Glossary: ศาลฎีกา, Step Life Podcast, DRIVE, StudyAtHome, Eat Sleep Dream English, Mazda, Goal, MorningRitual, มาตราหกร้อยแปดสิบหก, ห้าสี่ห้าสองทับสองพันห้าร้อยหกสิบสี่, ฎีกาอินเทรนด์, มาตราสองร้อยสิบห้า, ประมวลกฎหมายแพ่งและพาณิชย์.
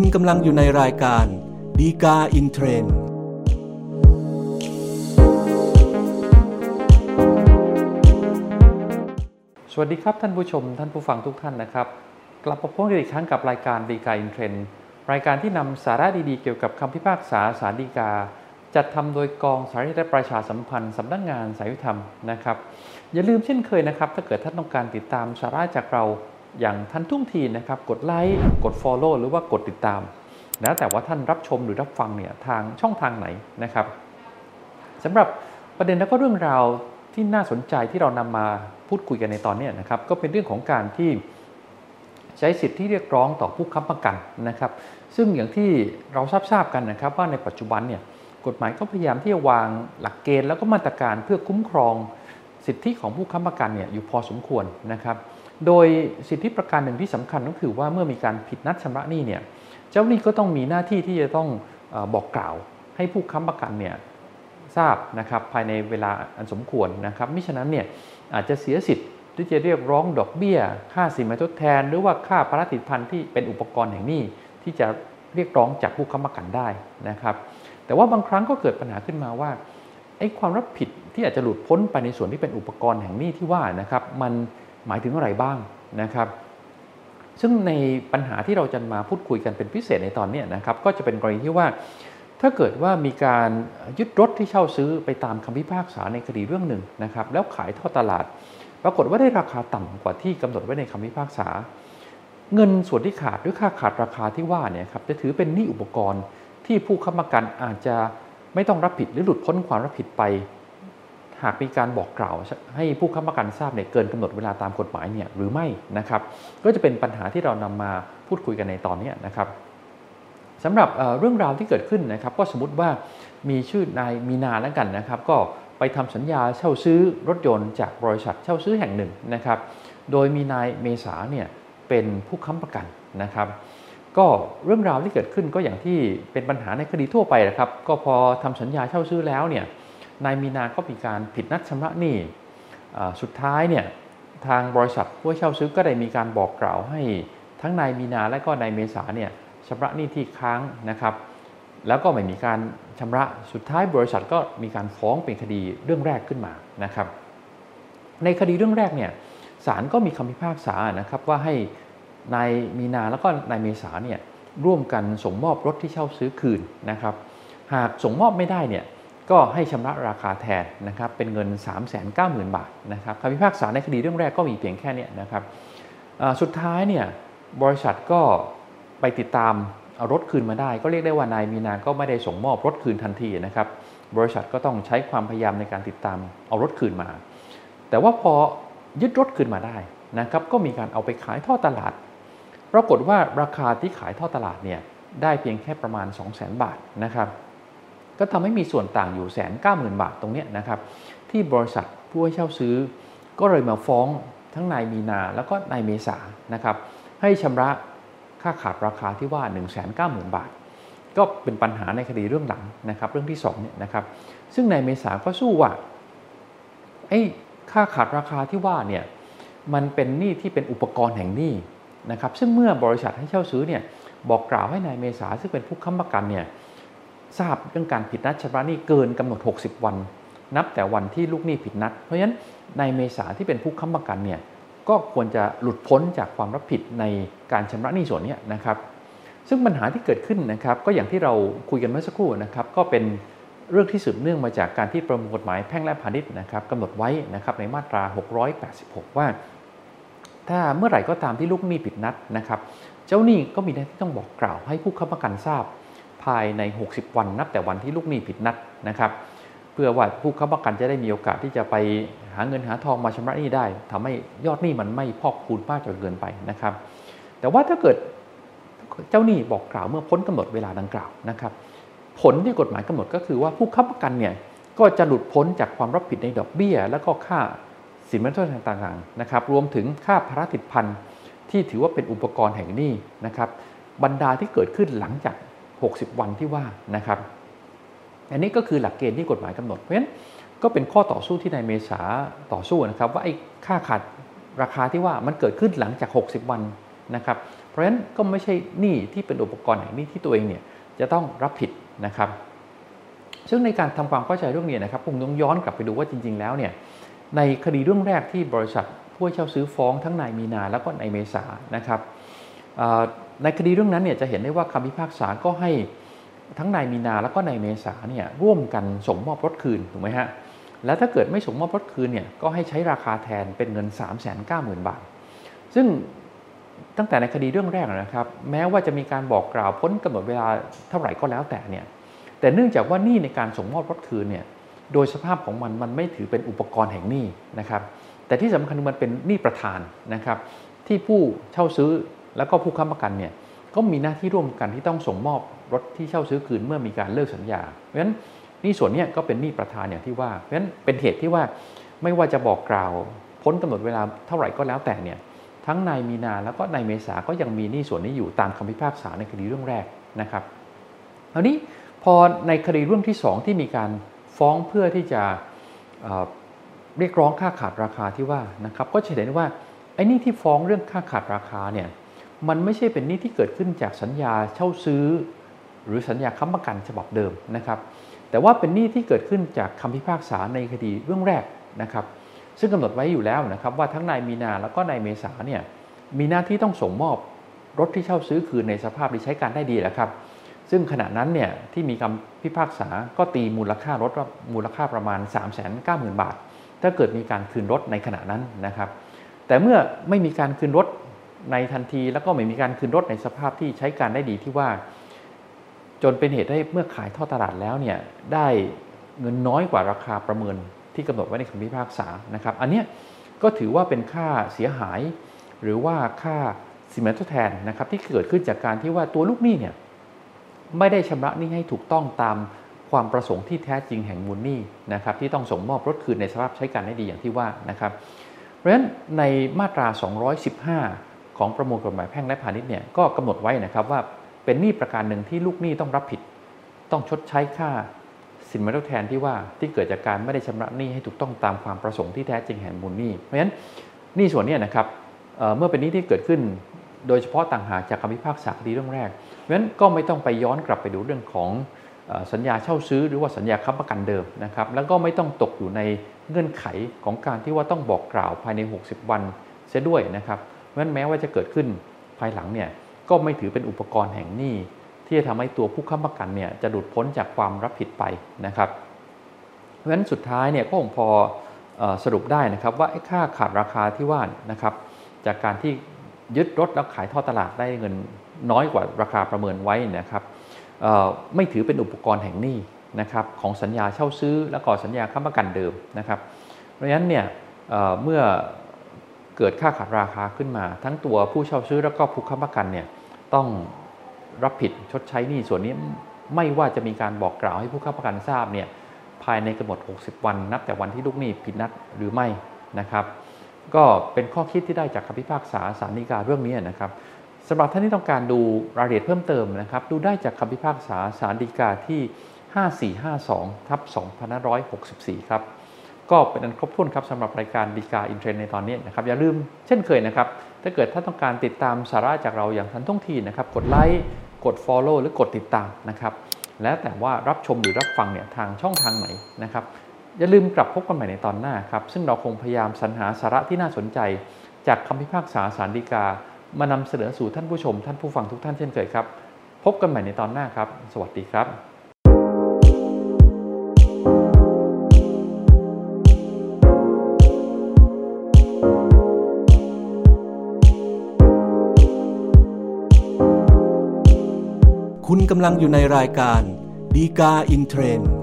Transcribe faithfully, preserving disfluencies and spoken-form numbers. คุณกำลังอยู่ในรายการดีกาอินเทรนด์สวัสดีครับท่านผู้ชมท่านผู้ฟังทุกท่านนะครับกลับมาพบกันอีกครั้งกับรายการดีกาอินเทรนด์รายการที่นำสาระดีๆเกี่ยวกับคำพิพากษาศาลฎีกาจัดทำโดยกองสารนิเทศและประชาสัมพันธ์สำนักงานศาลยุติธรรมนะครับอย่าลืมเช่นเคยนะครับถ้าเกิดท่านต้องการติดตามสาระจากเราอย่างทันท่วงทีนะครับกดไลค์กด follow หรือว่ากดติดตามนะแต่ว่าท่านรับชมหรือรับฟังเนี่ยทางช่องทางไหนนะครับสำหรับประเด็นและก็เรื่องราวที่น่าสนใจที่เรานำมาพูดคุยกันในตอนนี้นะครับก็เป็นเรื่องของการที่ใช้สิทธิเรียกร้องต่อผู้ค้ำประกันนะครับซึ่งอย่างที่เราทราบๆกันนะครับว่าในปัจจุบันเนี่ยกฎหมายก็พยายามที่จะวางหลักเกณฑ์แล้วก็มาตรการเพื่อคุ้มครองสิทธิของผู้ค้ำประกันเนี่ยอยู่พอสมควรนะครับโดยสิทธิประการหนึ่งที่สำคัญก็คือว่าเมื่อมีการผิดนัดชำระหนี้เนี่ยเจ้าหนี้ก็ต้องมีหน้าที่ที่จะต้องบอกกล่าวให้ผู้ค้ำประกันเนี่ยทราบนะครับภายในเวลาอันสมควรนะครับมิฉะนั้นเนี่ยอาจจะเสียสิทธิ์ที่จะเรียกร้องดอกเบี้ยค่าสินไหมทดแทนหรือว่าค่าภาระติดพันที่เป็นอุปกรณ์แห่งหนี้ที่จะเรียกร้องจากผู้ค้ำประกันได้นะครับแต่ว่าบางครั้งก็เกิดปัญหาขึ้นมาว่าไอ้ความรับผิดที่อาจจะหลุดพ้นไปในส่วนที่เป็นอุปกรณ์แห่งหนี้ที่ว่านะครับมันหมายถึงอะไรบ้างนะครับซึ่งในปัญหาที่เราจะมาพูดคุยกันเป็นพิเศษในตอนนี้นะครับก็จะเป็นกรณีที่ว่าถ้าเกิดว่ามีการยึดรถที่เช่าซื้อไปตามคำพิพากษาในคดีเรื่องหนึ่งนะครับแล้วขายทอดตลาดปรากฏว่าได้ราคาต่ำกว่าที่กำหนดไว้ในคำพิพากษาเงินส่วนที่ขาดหรือค่าขาดราคาที่ว่าเนี่ยครับจะถือเป็นหนี้อุปกรณ์ที่ผู้ค้ำประกันอาจจะไม่ต้องรับผิดหรือหลุดพ้นความรับผิดไปหากมีการบอกกล่าวให้ผู้ค้ำประกันทราบเนี่ยเกินกำหนดเวลาตามกฎหมายเนี่ยหรือไม่นะครับก็จะเป็นปัญหาที่เรานำมาพูดคุยกันในตอนนี้นะครับสำหรับเรื่องราวที่เกิดขึ้นนะครับก็สมมติว่ามีชื่อนายมีนาแล้วกันนะครับก็ไปทำสัญญาเช่าซื้อรถยนต์จากบริษัทเช่าซื้อแห่งหนึ่งนะครับโดยมีนายเมษาเนี่ยเป็นผู้ค้ำประกันนะครับก็เรื่องราวที่เกิดขึ้นก็อย่างที่เป็นปัญหาในคดีทั่วไปนะครับก็พอทำสัญญาเช่าซื้อแล้วเนี่ยนายมีนาก็มีการผิดนัดชำระหนี้สุดท้ายเนี่ยทางบริษัทผู้เช่าซื้อก็ได้มีการบอกกล่าวให้ทั้งนายมีนาและก็นายเมษาเนี่ยชำระหนี้ที่ค้างนะครับแล้วก็ไม่มีการชำระสุดท้ายบริษัทก็มีการฟ้องเป็นคดีเรื่องแรกขึ้นมานะครับในคดีเรื่องแรกเนี่ยศาลก็มีคำพิพากษานะครับว่าให้นายมีนาแล้วก็นายเมษาเนี่ยร่วมกันส่งมอบรถที่เช่าซื้อคืนนะครับหากส่งมอบไม่ได้เนี่ยก็ให้ชำระราคาแทนนะครับเป็นเงิน สามแสนเก้าหมื่น บาทนะครับคำพิพากษาในคดีเรื่องแรกก็มีเพียงแค่นี้นะครับสุดท้ายเนี่ยบริษัทก็ไปติดตามเอารถคืนมาได้ก็เรียกได้ว่านายมีนาก็ไม่ได้ส่งมอบรถคืนทันทีนะครับบริษัทก็ต้องใช้ความพยายามในการติดตามเอารถคืนมาแต่ว่าพอยึดรถคืนมาได้นะครับก็มีการเอาไปขายท่อตลาดปรากฏว่าราคาที่ขายท่อตลาดเนี่ยได้เพียงแค่ประมาณ สองแสน บาทนะครับก็ทำให้มีส่วนต่างอยู่ หนึ่งแสนเก้าหมื่น บาทตรงนี้นะครับที่บริษัทผู้ให้เช่าซื้อก็เลยมาฟ้องทั้งนายมีนาแล้วก็นายเมษานะครับให้ชำระค่าขาดราคาที่ว่า หนึ่งแสนเก้าหมื่น บาทก็เป็นปัญหาในคดีเรื่องหลังนะครับเรื่องที่สองเนี่ยนะครับซึ่งนายเมษาก็สู้ว่าไอ้ค่าขาดราคาที่ว่าเนี่ยมันเป็นหนี้ที่เป็นอุปกรณ์แห่งหนี้นะครับซึ่งเมื่อบริษัทให้เช่าซื้อเนี่ยบอกกล่าวให้นายเมษาซึ่งเป็นผู้ค้ำประกันเนี่ยทราบเรื่องการผิดนัดชำระหนี้เกินกำหนดหกสิบวันนับแต่วันที่ลูกหนี้ผิดนัดเพราะฉะนั้นนายเมษาที่เป็นผู้ค้ำประกันเนี่ยก็ควรจะหลุดพ้นจากความรับผิดในการชำระหนี้ส่วนนี้นะครับซึ่งปัญหาที่เกิดขึ้นนะครับก็อย่างที่เราคุยกันเมื่อสักครู่นะครับก็เป็นเรื่องที่สืบเนื่องมาจากการที่ประมวลกฎหมายแพ่งและพาณิชย์นะครับกำหนดไว้นะครับในมาตราหกร้อยแปดสิบหกว่าถ้าเมื่อไหร่ก็ตามที่ลูกหนี้ผิดนัดนะครับเจ้าหนี้ก็มีหน้าที่ต้องบอกกล่าวให้ผู้ค้ำประกันทราบภายในหกสิบวันนับแต่วันที่ลูกหนี้ผิดนัดนะครับเพื่อว่าผู้ค้ำประกันจะได้มีโอกาสที่จะไปหาเงินหาทองมาชำระหนี้ได้ทำให้ยอดหนี้มันไม่พอกพูนมากจนเกินไปนะครับแต่ว่าถ้าเกิดเจ้าหนี้บอกกล่าวเมื่อพ้นกำหนดเวลาดังกล่าวนะครับผลที่กฎหมายกำหนดก็คือว่าผู้ค้ำประกันเนี่ยก็จะหลุดพ้นจากความรับผิดในดอกเบี้ยแล้วก็ค่าสินไหมทดแทนต่างๆนะครับรวมถึงค่าภาระติดพันที่ถือว่าเป็นอุปกรณ์แห่งหนี้นะครับบรรดาที่เกิดขึ้นหลังจากหกสิบวันที่ว่านะครับอันนี้ก็คือหลักเกณฑ์ที่กฎหมายกำหนดเพราะฉะนั้นก็เป็นข้อต่อสู้ที่นายเมษาต่อสู้นะครับว่าไอ้ค่าขาดราคาที่ว่ามันเกิดขึ้นหลังจากหกสิบวันนะครับ ราะฉะนั้นก็ไม่ใช่หนี้ที่เป็นอุปกรณ์แห่งหนี้ที่ตัวเองเนี่ยจะต้องรับผิดนะครับซึ่งในการทำความเข้าใจเรื่องนี้นะครับผมต้องย้อนกลับไปดูว่าจริงๆแล้วเนี่ยในคดีเรื่องแรกที่บริษัทผู้เช่าซื้อฟ้องทั้งนายมีนาแล้วก็นายเมษานะครับในคดีเรื่องนั้นเนี่ยจะเห็นได้ว่าคำพิพากษาก็ให้ทั้งนายมีนาแล้วก็นายเมษาเนี่ยร่วมกันส่งมอบรถคืนถูกไหมฮะแล้วถ้าเกิดไม่ส่งมอบรถคืนเนี่ยก็ให้ใช้ราคาแทนเป็นเงิน สามแสนเก้าหมื่นบาทซึ่งตั้งแต่ในคดีเรื่องแรกนะครับแม้ว่าจะมีการบอกกล่าวพ้นกำหนดเวลาเท่าไหร่ก็แล้วแต่เนี่ยแต่เนื่องจากว่าหนี้ในการส่งมอบรถคืนเนี่ยโดยสภาพของมันมันไม่ถือเป็นอุปกรณ์แห่งหนี้นะครับแต่ที่สำคัญมันเป็นหนี้ประธานนะครับที่ผู้เช่าซื้อแล้วก็ผู้ค้ำประกันเนี่ยก็มีหน้าที่ร่วมกันที่ต้องส่งมอบรถที่เช่าซื้อคืนเมื่อมีการเลิกสัญญาเพราะฉะนั้นหนี้ส่วนนี้ก็เป็นหนี้ประธานอย่างที่ว่าเพราะฉะนั้นเป็นเหตุที่ว่าไม่ว่าจะบอกกล่าวพ้นกำหนดเวลาเท่าไหร่ก็แล้วแต่เนี่ยทั้งนายมีนาแล้วก็นายเมษาก็ยังมีหนี้ส่วนนี้อยู่ตามคำพิพากษาในคดีเรื่องแรกนะครับเอานี้พอในคดีเรื่องที่สองที่มีการฟ้องเพื่อที่จะเรียกร้องค่าขาดราคาที่ว่านะครับก็จะเห็นว่าไอ้นี่ที่ฟ้องเรื่องค่าขาดราคาเนี่ยมันไม่ใช่เป็นหนี้ที่เกิดขึ้นจากสัญญาเช่าซื้อหรือสัญญาค้ำประกันฉบับเดิมนะครับแต่ว่าเป็นหนี้ที่เกิดขึ้นจากคำพิพากษาในคดีเรื่องแรกนะครับซึ่งกำหนดไว้อยู่แล้วนะครับว่าทั้งนายมีนาแล้วก็นายเมษาเนี่ยมีหน้าที่ต้องส่งมอบรถที่เช่าซื้อคืนในสภาพที่ใช้การได้ดีแล้วครับซึ่งขณะนั้นเนี่ยที่มีคำพิพากษาก็ตีมูลค่ารถว่ามูลค่าประมาณ สามแสนเก้าหมื่นบาทถ้าเกิดมีการคืนรถในขณะนั้นนะครับแต่เมื่อไม่มีการคืนรถในทันทีแล้วก็ไม่มีการคืนรถในสภาพที่ใช้การได้ดีที่ว่าจนเป็นเหตุให้เมื่อขายท่อตลาดแล้วเนี่ยได้เงินน้อยกว่าราคาประเมินที่กำหนดไว้ในคำพิพากษานะครับอันนี้ก็ถือว่าเป็นค่าเสียหายหรือว่าค่าสินไหมทดแทนนะครับที่เกิดขึ้นจากการที่ว่าตัวลูกหนี้เนี่ยไม่ได้ชำระหนี้ให้ถูกต้องตามความประสงค์ที่แท้จริงแห่งมูลหนี้นะครับที่ต้องส่งมอบรถคืนในสภาพใช้การได้ดีอย่างที่ว่านะครับเพราะฉะนั้นในมาตราสองร้อยสิบห้าของประมวลกฎหมายแพ่งและพาณิชย์เนี่ยก็กำหนดไว้นะครับว่าเป็นหนี้ประการหนึ่งที่ลูกหนี้ต้องรับผิดต้องชดใช้ค่าสินไหมทดแทนที่ว่าที่เกิดจากการไม่ได้ชำระหนี้ให้ถูกต้องตามความประสงค์ที่แท้จริงแห่งมูลหนี้เพราะฉะนั้นหนี้ส่วนนี้นะครับเมื่อเป็นหนี้ที่เกิดขึ้นโดยเฉพาะต่างหากจากคำพิพากษาคดีเรื่องแรกเพราะฉะนั้นก็ไม่ต้องไปย้อนกลับไปดูเรื่องของสัญญาเช่าซื้อหรือว่าสัญญาค้ำประกันเดิมนะครับแล้วก็ไม่ต้องตกอยู่ในเงื่อนไขของการที่ว่าต้องบอกกล่าวภายในหกสิบวันเสียด้วยนะครับเพราะฉะนั้นแม้ว่าจะเกิดขึ้นภายหลังเนี่ยก็ไม่ถือเป็นอุปกรณ์แห่งหนี้ที่จะทำให้ตัวผู้ค้ำประกันเนี่ยจะหลุดพ้นจากความรับผิดไปนะครับเพราะฉะนั้นสุดท้ายเนี่ยก็คงพอสรุปได้นะครับว่าค่าขาดราคาที่ว่านะครับจากการที่ยึดรถแล้วขายท่อตลาดได้เงินน้อยกว่าราคาประเมินไว้นะครับไม่ถือเป็นอุปกรณ์แห่งหนี้นะครับของสัญญาเช่าซื้อและก่อสัญญาค้ำประกันเดิมนะครับเพราะฉะนั้นเนี่ยเมื่อเกิดค่าขาดราคาขึ้นมาทั้งตัวผู้เช่าซื้อและก็ผู้ค้ำประกันเนี่ยต้องรับผิดชดใช้หนี้ส่วนนี้ไม่ว่าจะมีการบอกกล่าวให้ผู้ค้ำประกันทราบเนี่ยภายในกำหนดหกสิบวันนับแต่วันที่ลูกหนี้ผิดนัดหรือไม่นะครับก็เป็นข้อคิดที่ได้จากคำพิพากษาศาลฎีกาเรื่องนี้นะครับสำหรับท่านที่ต้องการดูรายละเอียดเพิ่มเติมนะครับดูได้จากคำพิพากษาศาลฎีกาที่ ห้าสี่ห้าสองทับสองพันห้าร้อยหกสิบสี่ ครับก็เป็นอันครบถ้วนครับสำหรับรายการฎีกาอินเทรนด์ในตอนนี้นะครับอย่าลืมเช่นเคยนะครับถ้าเกิดท่านต้องการติดตามสาระจากเราอย่างทันท่วงทีนะครับกดไลค์กด Follow หรือกดติดตามนะครับแล้วแต่ว่ารับชมหรือรับฟังเนี่ยทางช่องทางไหนนะครับอย่าลืมกลับพบกันใหม่ในตอนหน้าครับซึ่งเราคงพยายามสรรหาสาระที่น่าสนใจจากคำพิพากษาศาลฎีกามานำเสนอสู่ท่านผู้ชมท่านผู้ฟังทุกท่านเช่นเคยครับพบกันใหม่ในตอนหน้าครับสวัสดีครับคุณกำลังอยู่ในรายการฎีกาอินเทรนด์